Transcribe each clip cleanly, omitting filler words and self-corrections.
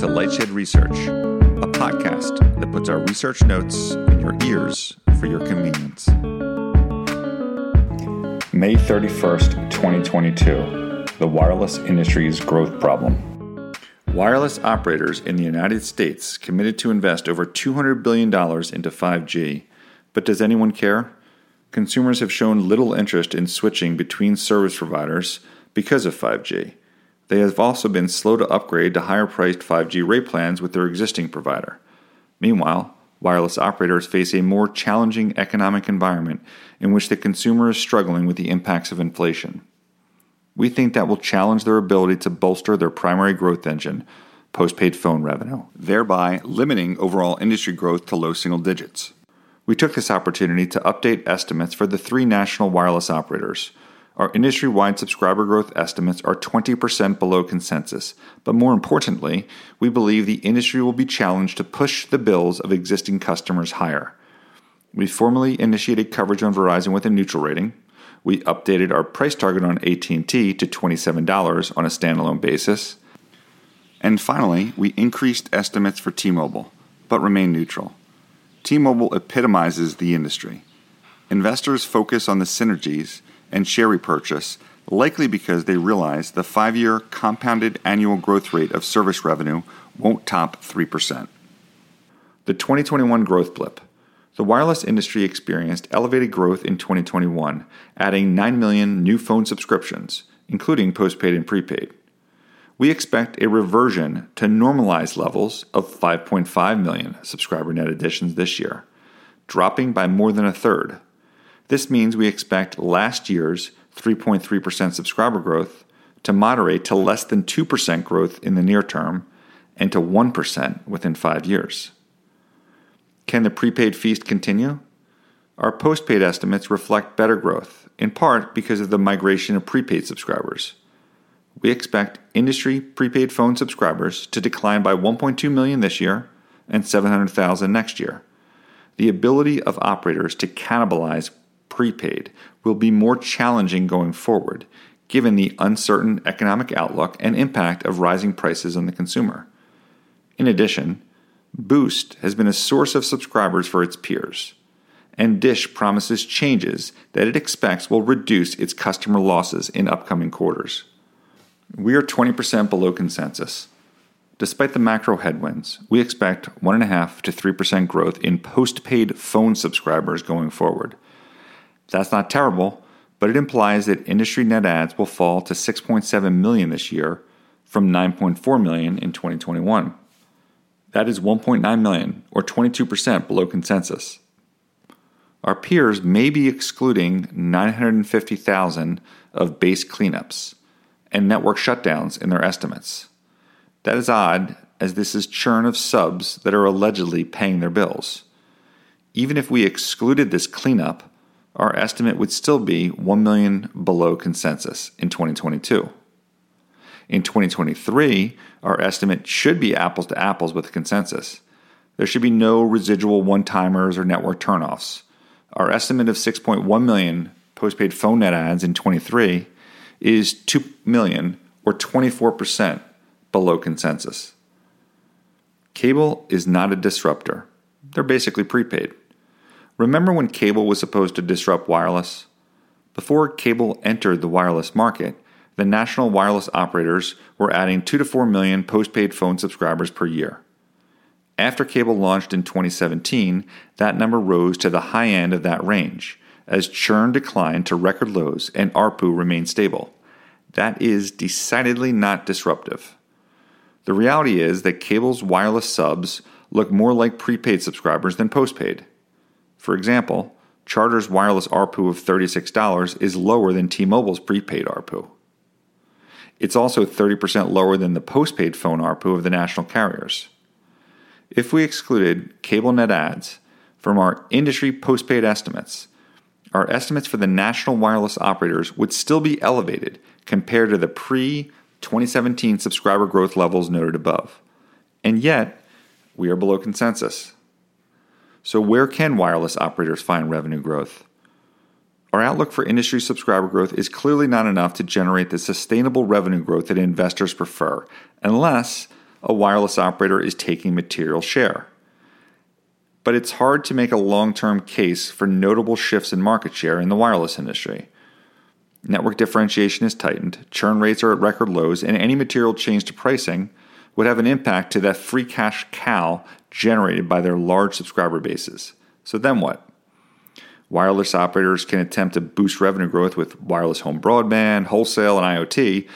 to Lightshed Research, a podcast that puts our research notes in your ears for your convenience. May 31st, 2022, the wireless industry's growth problem. Wireless operators in the United States committed to invest over $200 billion into 5G, but does anyone care? Consumers have shown little interest in switching between service providers because of 5G. They have also been slow to upgrade to higher-priced 5G rate plans with their existing provider. Meanwhile, wireless operators face a more challenging economic environment in which the consumer is struggling with the impacts of inflation. We think that will challenge their ability to bolster their primary growth engine, postpaid phone revenue, thereby limiting overall industry growth to low single digits. We took this opportunity to update estimates for the three national wireless operators. Our industry-wide subscriber growth estimates are 20% below consensus, but more importantly, we believe the industry will be challenged to push the bills of existing customers higher. We formally initiated coverage on Verizon with a neutral rating. We updated our price target on AT&T to $27 on a standalone basis. And finally, we increased estimates for T-Mobile, but remain neutral. T-Mobile epitomizes the industry. Investors focus on the synergies and share repurchase, likely because they realize the 5-year compounded annual growth rate of service revenue won't top 3%. The 2021 growth blip. The wireless industry experienced elevated growth in 2021, adding 9 million new phone subscriptions, including postpaid and prepaid. We expect a reversion to normalized levels of 5.5 million subscriber net additions this year, dropping by more than a third. This means we expect last year's 3.3% subscriber growth to moderate to less than 2% growth in the near term and to 1% within 5 years. Can the prepaid feast continue? Our postpaid estimates reflect better growth, in part because of the migration of prepaid subscribers. We expect industry prepaid phone subscribers to decline by 1.2 million this year and 700,000 next year. The ability of operators to cannibalize prepaid will be more challenging going forward, given the uncertain economic outlook and impact of rising prices on the consumer. In addition, Boost has been a source of subscribers for its peers, and Dish promises changes that it expects will reduce its customer losses in upcoming quarters. We are 20% below consensus. Despite the macro headwinds, we expect 1.5% to 3% growth in postpaid phone subscribers going forward. That's not terrible, but it implies that industry net adds will fall to 6.7 million this year from 9.4 million in 2021. That is 1.9 million, or 22% below consensus. Our peers may be excluding 950,000 of base cleanups and network shutdowns in their estimates. That is odd, as this is churn of subs that are allegedly paying their bills. Even if we excluded this cleanup, our estimate would still be 1 million below consensus in 2022. In 2023, our estimate should be apples to apples with consensus. There should be no residual one-timers or network turnoffs. Our estimate of 6.1 million postpaid phone net adds in 2023 is 2 million, or 24% below consensus. Cable is not a disruptor. They're basically prepaid. Remember when cable was supposed to disrupt wireless? Before cable entered the wireless market, the national wireless operators were adding 2 to 4 million postpaid phone subscribers per year. After cable launched in 2017, that number rose to the high end of that range, as churn declined to record lows and ARPU remained stable. That is decidedly not disruptive. The reality is that cable's wireless subs look more like prepaid subscribers than postpaid. For example, Charter's wireless ARPU of $36 is lower than T-Mobile's prepaid ARPU. It's also 30% lower than the postpaid phone ARPU of the national carriers. If we excluded cable net adds from our industry postpaid estimates, our estimates for the national wireless operators would still be elevated compared to the pre-2017 subscriber growth levels noted above. And yet, we are below consensus. So where can wireless operators find revenue growth? Our outlook for industry subscriber growth is clearly not enough to generate the sustainable revenue growth that investors prefer, unless a wireless operator is taking material share. But it's hard to make a long-term case for notable shifts in market share in the wireless industry. Network differentiation is tightened, churn rates are at record lows, and any material change to pricing would have an impact to that free cash cow generated by their large subscriber bases. So then what? Wireless operators can attempt to boost revenue growth with wireless home broadband, wholesale, and IoT,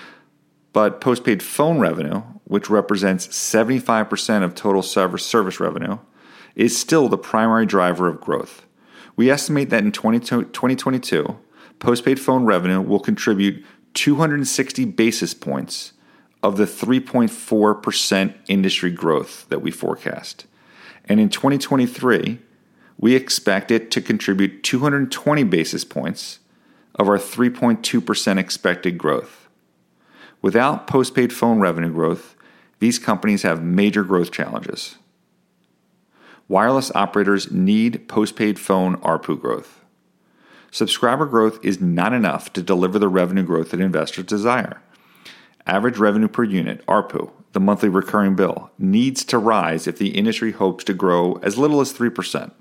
but postpaid phone revenue, which represents 75% of total service revenue, is still the primary driver of growth. We estimate that in 2022, postpaid phone revenue will contribute 260 basis points of the 3.4% industry growth that we forecast. And in 2023, we expect it to contribute 220 basis points of our 3.2% expected growth. Without postpaid phone revenue growth, these companies have major growth challenges. Wireless operators need postpaid phone ARPU growth. Subscriber growth is not enough to deliver the revenue growth that investors desire. Average revenue per unit, ARPU, the monthly recurring bill, needs to rise if the industry hopes to grow as little as 3%.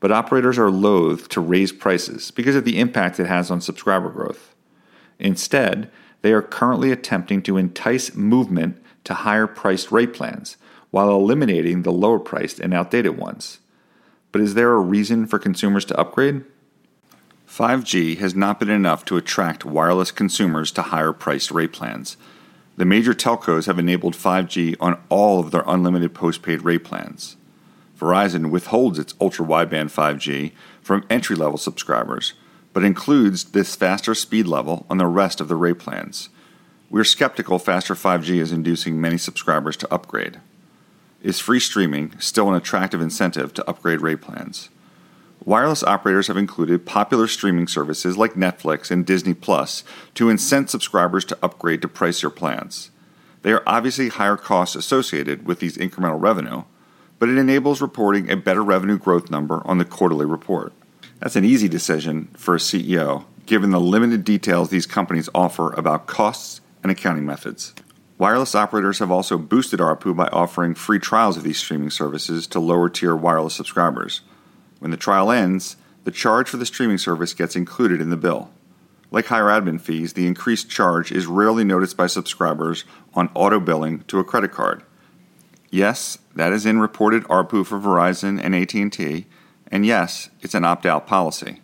But operators are loath to raise prices because of the impact it has on subscriber growth. Instead, they are currently attempting to entice movement to higher-priced rate plans while eliminating the lower-priced and outdated ones. But is there a reason for consumers to upgrade? 5G has not been enough to attract wireless consumers to higher-priced rate plans. The major telcos have enabled 5G on all of their unlimited postpaid rate plans. Verizon withholds its ultra-wideband 5G from entry-level subscribers, but includes this faster speed level on the rest of the rate plans. We're skeptical faster 5G is inducing many subscribers to upgrade. Is free streaming still an attractive incentive to upgrade rate plans? Wireless operators have included popular streaming services like Netflix and Disney Plus to incent subscribers to upgrade to pricier plans. There are obviously higher costs associated with these incremental revenue, but it enables reporting a better revenue growth number on the quarterly report. That's an easy decision for a CEO, given the limited details these companies offer about costs and accounting methods. Wireless operators have also boosted ARPU by offering free trials of these streaming services to lower-tier wireless subscribers. When the trial ends, the charge for the streaming service gets included in the bill. Like higher admin fees, the increased charge is rarely noticed by subscribers on auto-billing to a credit card. Yes, that is in reported ARPU for Verizon and AT&T, and yes, it's an opt-out policy.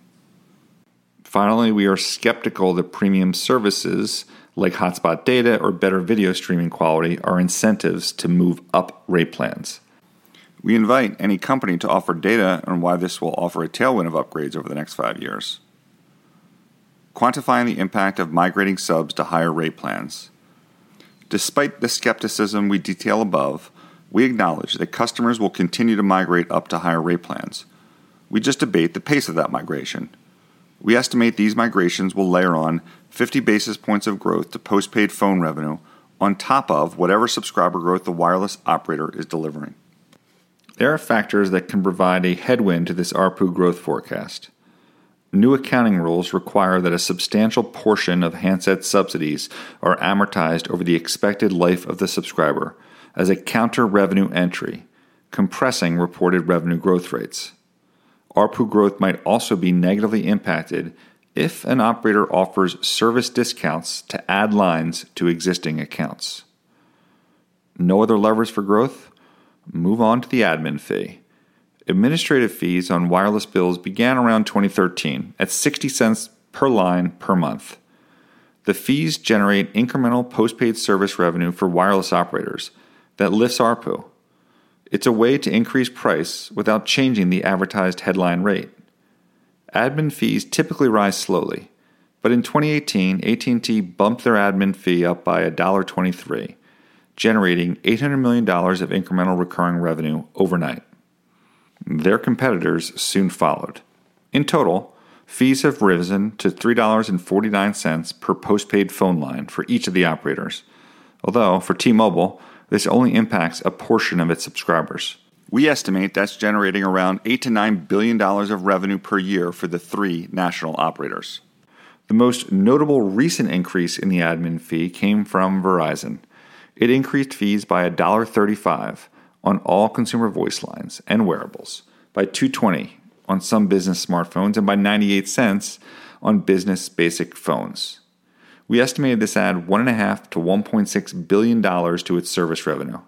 Finally, we are skeptical that premium services like hotspot data or better video streaming quality are incentives to move up rate plans. We invite any company to offer data on why this will offer a tailwind of upgrades over the next 5 years. Quantifying the impact of migrating subs to higher rate plans. Despite the skepticism we detail above, we acknowledge that customers will continue to migrate up to higher rate plans. We just debate the pace of that migration. We estimate these migrations will layer on 50 basis points of growth to postpaid phone revenue on top of whatever subscriber growth the wireless operator is delivering. There are factors that can provide a headwind to this ARPU growth forecast. New accounting rules require that a substantial portion of handset subsidies are amortized over the expected life of the subscriber as a counter-revenue entry, compressing reported revenue growth rates. ARPU growth might also be negatively impacted if an operator offers service discounts to add lines to existing accounts. No other levers for growth? Move on to the admin fee. Administrative fees on wireless bills began around 2013 at 60 cents per line per month. The fees generate incremental postpaid service revenue for wireless operators that lifts ARPU. It's a way to increase price without changing the advertised headline rate. Admin fees typically rise slowly, but in 2018, AT&T bumped their admin fee up by $1.23, generating $800 million of incremental recurring revenue overnight. Their competitors soon followed. In total, fees have risen to $3.49 per postpaid phone line for each of the operators, although for T-Mobile, this only impacts a portion of its subscribers. We estimate that's generating around $8 to $9 billion of revenue per year for the three national operators. The most notable recent increase in the admin fee came from Verizon. It increased fees by $1.35 on all consumer voice lines and wearables, by $2.20 on some business smartphones, and by 98 cents on business basic phones. We estimated this add $1.5 to $1.6 billion to its service revenue.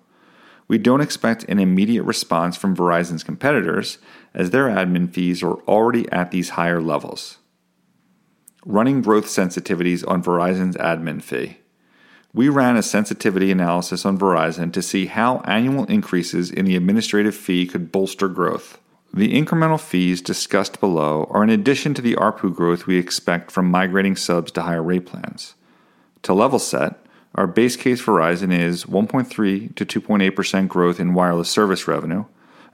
We don't expect an immediate response from Verizon's competitors, as their admin fees are already at these higher levels. Running growth sensitivities on Verizon's admin fee. We ran a sensitivity analysis on Verizon to see how annual increases in the administrative fee could bolster growth. The incremental fees discussed below are in addition to the ARPU growth we expect from migrating subs to higher rate plans. To level set, our base case Verizon is 1.3 to 2.8% growth in wireless service revenue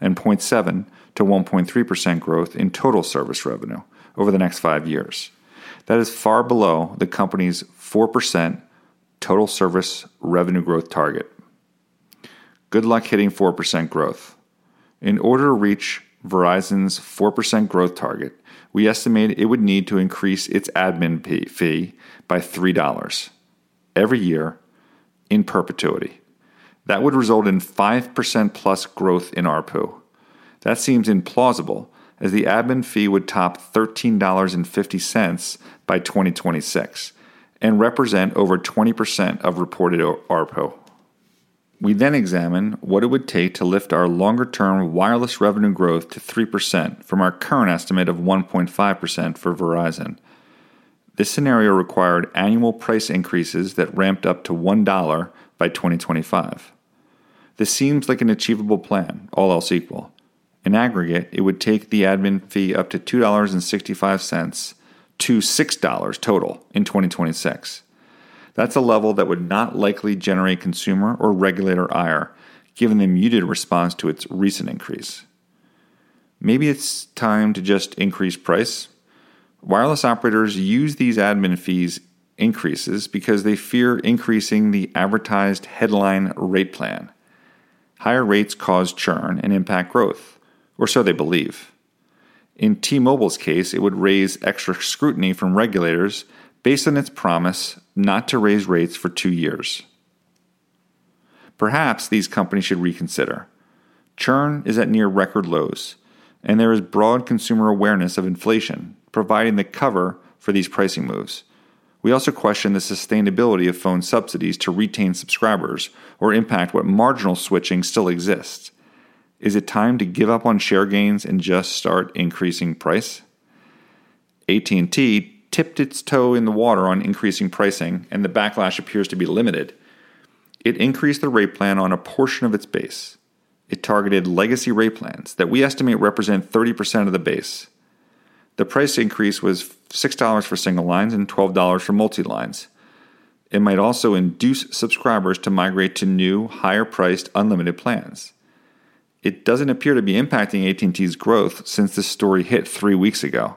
and 0.7 to 1.3% growth in total service revenue over the next 5 years. That is far below the company's 4% total service revenue growth target. Good luck hitting 4% growth. In order to reach Verizon's 4% growth target, we estimate it would need to increase its admin fee by $3 every year in perpetuity. That would result in 5% plus growth in ARPU. That seems implausible, as the admin fee would top $13.50 by 2026 and represent over 20% of reported ARPU. We then examine what it would take to lift our longer-term wireless revenue growth to 3% from our current estimate of 1.5% for Verizon. This scenario required annual price increases that ramped up to $1 by 2025. This seems like an achievable plan, all else equal. In aggregate, it would take the admin fee up to $2.65 to $6 total in 2026. That's a level that would not likely generate consumer or regulator ire, given the muted response to its recent increase. Maybe it's time to just increase price. Wireless operators use these admin fees increases because they fear increasing the advertised headline rate plan. Higher rates cause churn and impact growth, or so they believe. In T-Mobile's case, it would raise extra scrutiny from regulators based on its promise not to raise rates for 2 years. Perhaps these companies should reconsider. Churn is at near record lows, and there is broad consumer awareness of inflation, providing the cover for these pricing moves. We also question the sustainability of phone subsidies to retain subscribers or impact what marginal switching still exists. Is it time to give up on share gains and just start increasing price? AT&T tipped its toe in the water on increasing pricing, and the backlash appears to be limited. It increased the rate plan on a portion of its base. It targeted legacy rate plans that we estimate represent 30% of the base. The price increase was $6 for single lines and $12 for multi-lines. It might also induce subscribers to migrate to new, higher-priced, unlimited plans. It doesn't appear to be impacting AT&T's growth since this story hit 3 weeks ago.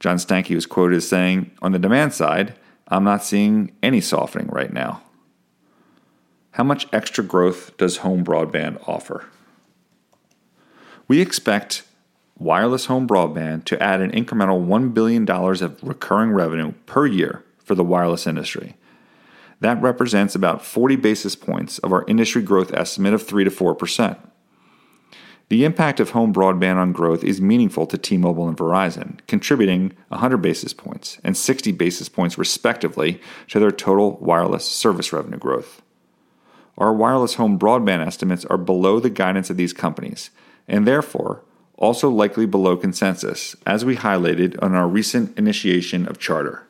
John Stankey was quoted as saying, "On the demand side, I'm not seeing any softening right now." How much extra growth does home broadband offer? We expect wireless home broadband to add an incremental $1 billion of recurring revenue per year for the wireless industry. That represents about 40 basis points of our industry growth estimate of 3 to 4%. The impact of home broadband on growth is meaningful to T-Mobile and Verizon, contributing 100 basis points and 60 basis points respectively to their total wireless service revenue growth. Our wireless home broadband estimates are below the guidance of these companies, and therefore also likely below consensus, as we highlighted on our recent initiation of Charter.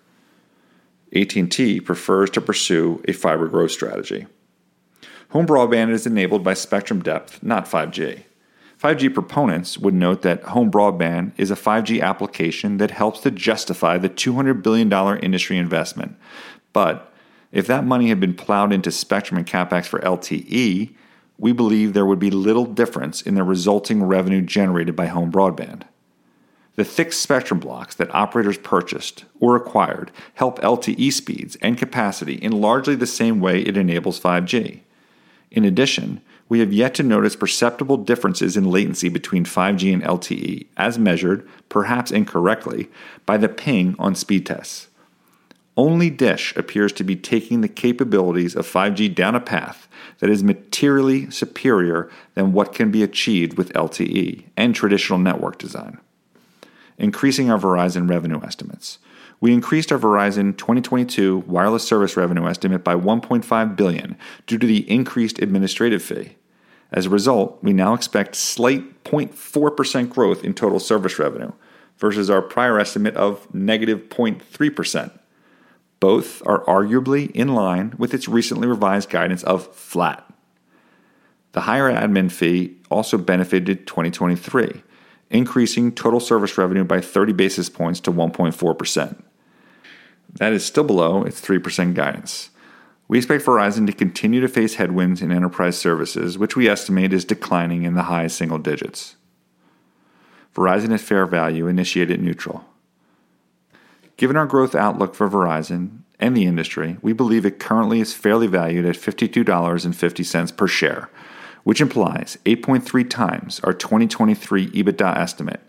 AT&T prefers to pursue a fiber growth strategy. Home broadband is enabled by spectrum depth, not 5G. 5G proponents would note that home broadband is a 5G application that helps to justify the $200 billion industry investment. But if that money had been plowed into spectrum and CapEx for LTE, we believe there would be little difference in the resulting revenue generated by home broadband. The thick spectrum blocks that operators purchased or acquired help LTE speeds and capacity in largely the same way it enables 5G. In addition, we have yet to notice perceptible differences in latency between 5G and LTE, as measured, perhaps incorrectly, by the ping on speed tests. Only Dish appears to be taking the capabilities of 5G down a path that is materially superior than what can be achieved with LTE and traditional network design. Increasing our Verizon revenue estimates. We increased our Verizon 2022 wireless service revenue estimate by $1.5 billion due to the increased administrative fee. As a result, we now expect slight 0.4% growth in total service revenue versus our prior estimate of negative 0.3%. Both are arguably in line with its recently revised guidance of flat. The higher admin fee also benefited 2023, increasing total service revenue by 30 basis points to 1.4%. That is still below its 3% guidance. We expect Verizon to continue to face headwinds in enterprise services, which we estimate is declining in the high single digits. Verizon at fair value initiated neutral. Given our growth outlook for Verizon and the industry, we believe it currently is fairly valued at $52.50 per share, which implies 8.3 times our 2023 EBITDA estimate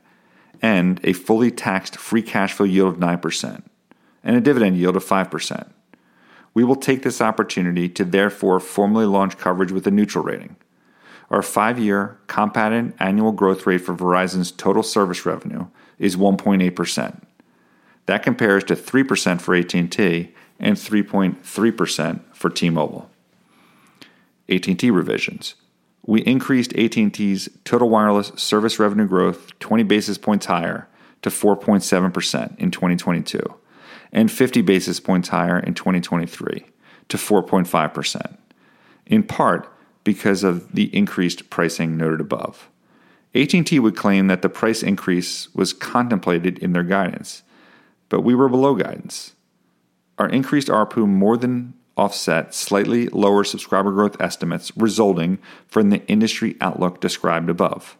and a fully taxed free cash flow yield of 9% and a dividend yield of 5%. We will take this opportunity to therefore formally launch coverage with a neutral rating. Our 5-year compounded annual growth rate for Verizon's total service revenue is 1.8%. That compares to 3% for AT&T and 3.3% for T-Mobile. AT&T revisions. We increased AT&T's total wireless service revenue growth 20 basis points higher to 4.7% in 2022 and 50 basis points higher in 2023 to 4.5%, in part because of the increased pricing noted above. AT&T would claim that the price increase was contemplated in their guidance, but we were below guidance. Our increased ARPU more than offset slightly lower subscriber growth estimates resulting from the industry outlook described above.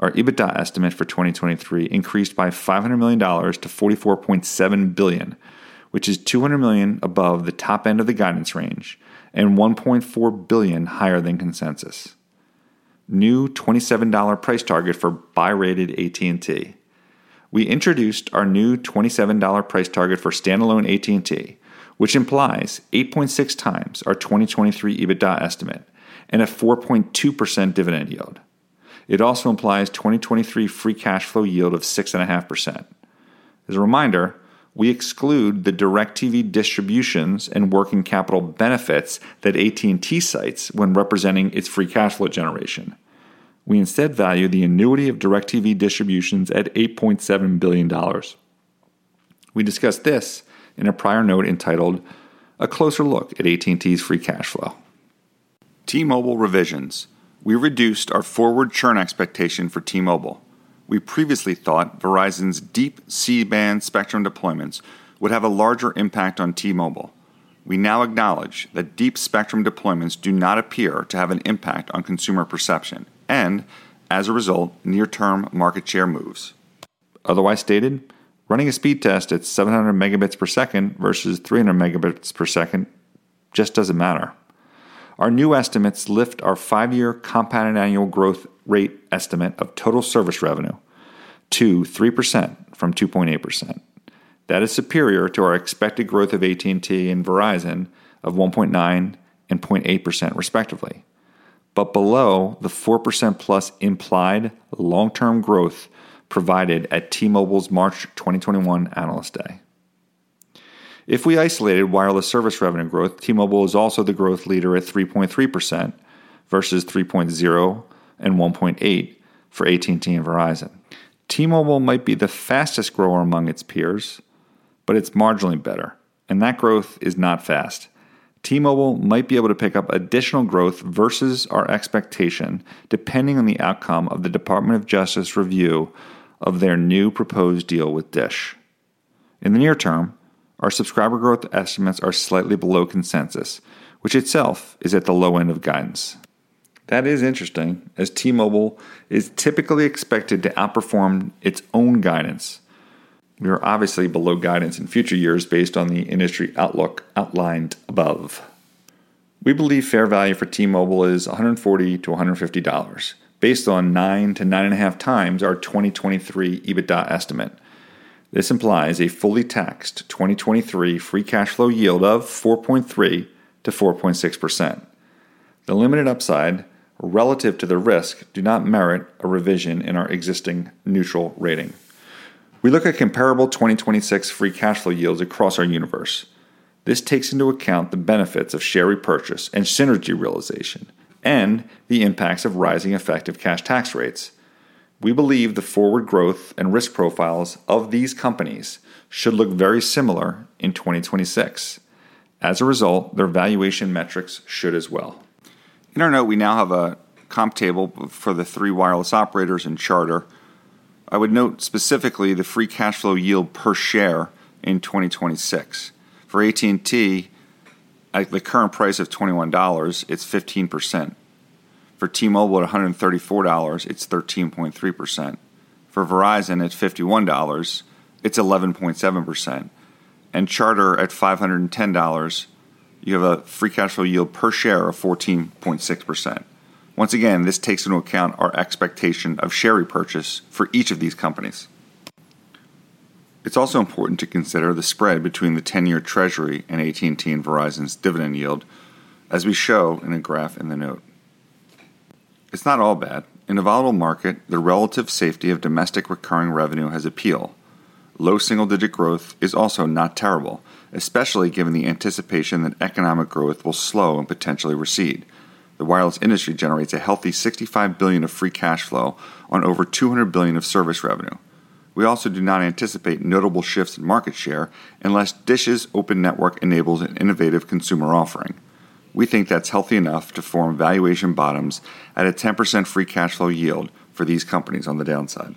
Our EBITDA estimate for 2023 increased by $500 million to $44.7 billion, which is $200 million above the top end of the guidance range and $1.4 billion higher than consensus. New $27 price target for buy-rated AT&T. We introduced our new $27 price target for standalone AT&T, which implies 8.6 times our 2023 EBITDA estimate and a 4.2% dividend yield. It also implies 2023 free cash flow yield of 6.5%. As a reminder, we exclude the DirecTV distributions and working capital benefits that AT&T cites when representing its free cash flow generation. We instead value the annuity of DirecTV distributions at $8.7 billion. We discussed this in a prior note entitled, A Closer Look at AT&T's Free Cash Flow. T-Mobile revisions. We reduced our forward churn expectation for T-Mobile. We previously thought Verizon's deep C-band spectrum deployments would have a larger impact on T-Mobile. We now acknowledge that deep spectrum deployments do not appear to have an impact on consumer perception and, as a result, near-term market share moves. Otherwise stated, running a speed test at 700 megabits per second versus 300 megabits per second just doesn't matter. Our new estimates lift our 5-year compounded annual growth rate estimate of total service revenue to 3% from 2.8%. That is superior to our expected growth of AT&T and Verizon of 1.9% and 0.8% respectively, but below the 4% plus implied long-term growth provided at T-Mobile's March 2021 Analyst Day. If we isolated wireless service revenue growth, T-Mobile is also the growth leader at 3.3% versus 3.0% and 1.8% for AT&T and Verizon. T-Mobile might be the fastest grower among its peers, but it's marginally better, and that growth is not fast. T-Mobile might be able to pick up additional growth versus our expectation depending on the outcome of the Department of Justice review of their new proposed deal with Dish. In the near term, our subscriber growth estimates are slightly below consensus, which itself is at the low end of guidance. That is interesting, as T-Mobile is typically expected to outperform its own guidance. We are obviously below guidance in future years based on the industry outlook outlined above. We believe fair value for T-Mobile is $140 to $150, based on 9 to 9.5 times our 2023 EBITDA estimate. This implies a fully taxed 2023 free cash flow yield of 4.3 to 4.6%. The limited upside relative to the risk do not merit a revision in our existing neutral rating. We look at comparable 2026 free cash flow yields across our universe. This takes into account the benefits of share repurchase and synergy realization and the impacts of rising effective cash tax rates. We believe the forward growth and risk profiles of these companies should look very similar in 2026. As a result, their valuation metrics should as well. In our note, we now have a comp table for the three wireless operators and Charter. I would note specifically the free cash flow yield per share in 2026. For AT&T, at the current price of $21, it's 15%. For T-Mobile at $134, it's 13.3%. For Verizon at $51, it's 11.7%. And Charter at $510, you have a free cash flow yield per share of 14.6%. Once again, this takes into account our expectation of share repurchase for each of these companies. It's also important to consider the spread between the 10-year Treasury and AT&T and Verizon's dividend yield, as we show in a graph in the note. It's not all bad. In a volatile market, the relative safety of domestic recurring revenue has appeal. Low single-digit growth is also not terrible, especially given the anticipation that economic growth will slow and potentially recede. The wireless industry generates a healthy $65 billion of free cash flow on over $200 billion of service revenue. We also do not anticipate notable shifts in market share unless Dish's open network enables an innovative consumer offering. We think that's healthy enough to form valuation bottoms at a 10% free cash flow yield for these companies on the downside.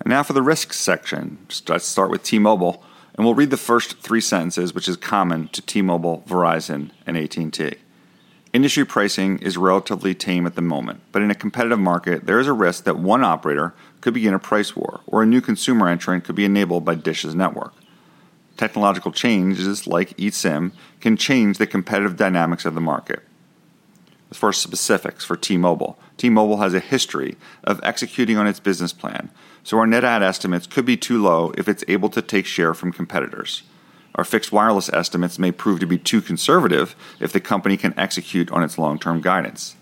And now for the risks section. Let's start with T-Mobile, and we'll read the first three sentences, which is common to T-Mobile, Verizon, and AT&T. Industry pricing is relatively tame at the moment, but in a competitive market, there is a risk that one operator could begin a price war, or a new consumer entrant could be enabled by Dish's network. Technological changes like eSIM can change the competitive dynamics of the market. As far as specifics for T-Mobile, T-Mobile has a history of executing on its business plan, so our net ad estimates could be too low if it's able to take share from competitors. Our fixed wireless estimates may prove to be too conservative if the company can execute on its long-term guidance.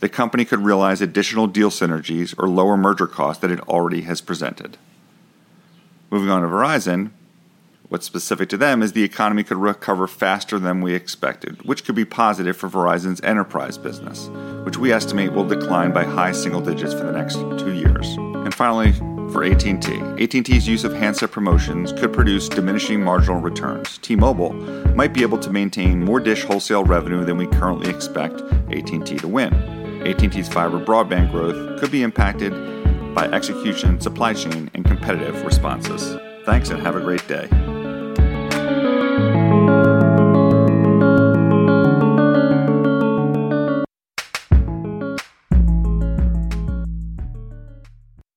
The company could realize additional deal synergies or lower merger costs that it already has presented. Moving on to Verizon, what's specific to them is the economy could recover faster than we expected, which could be positive for Verizon's enterprise business, which we estimate will decline by high single digits for the next 2 years. And finally, for AT&T, AT&T's use of handset promotions could produce diminishing marginal returns. T-Mobile might be able to maintain more Dish wholesale revenue than we currently expect AT&T to win. AT&T's fiber broadband growth could be impacted by execution, supply chain, and competitive responses. Thanks and have a great day.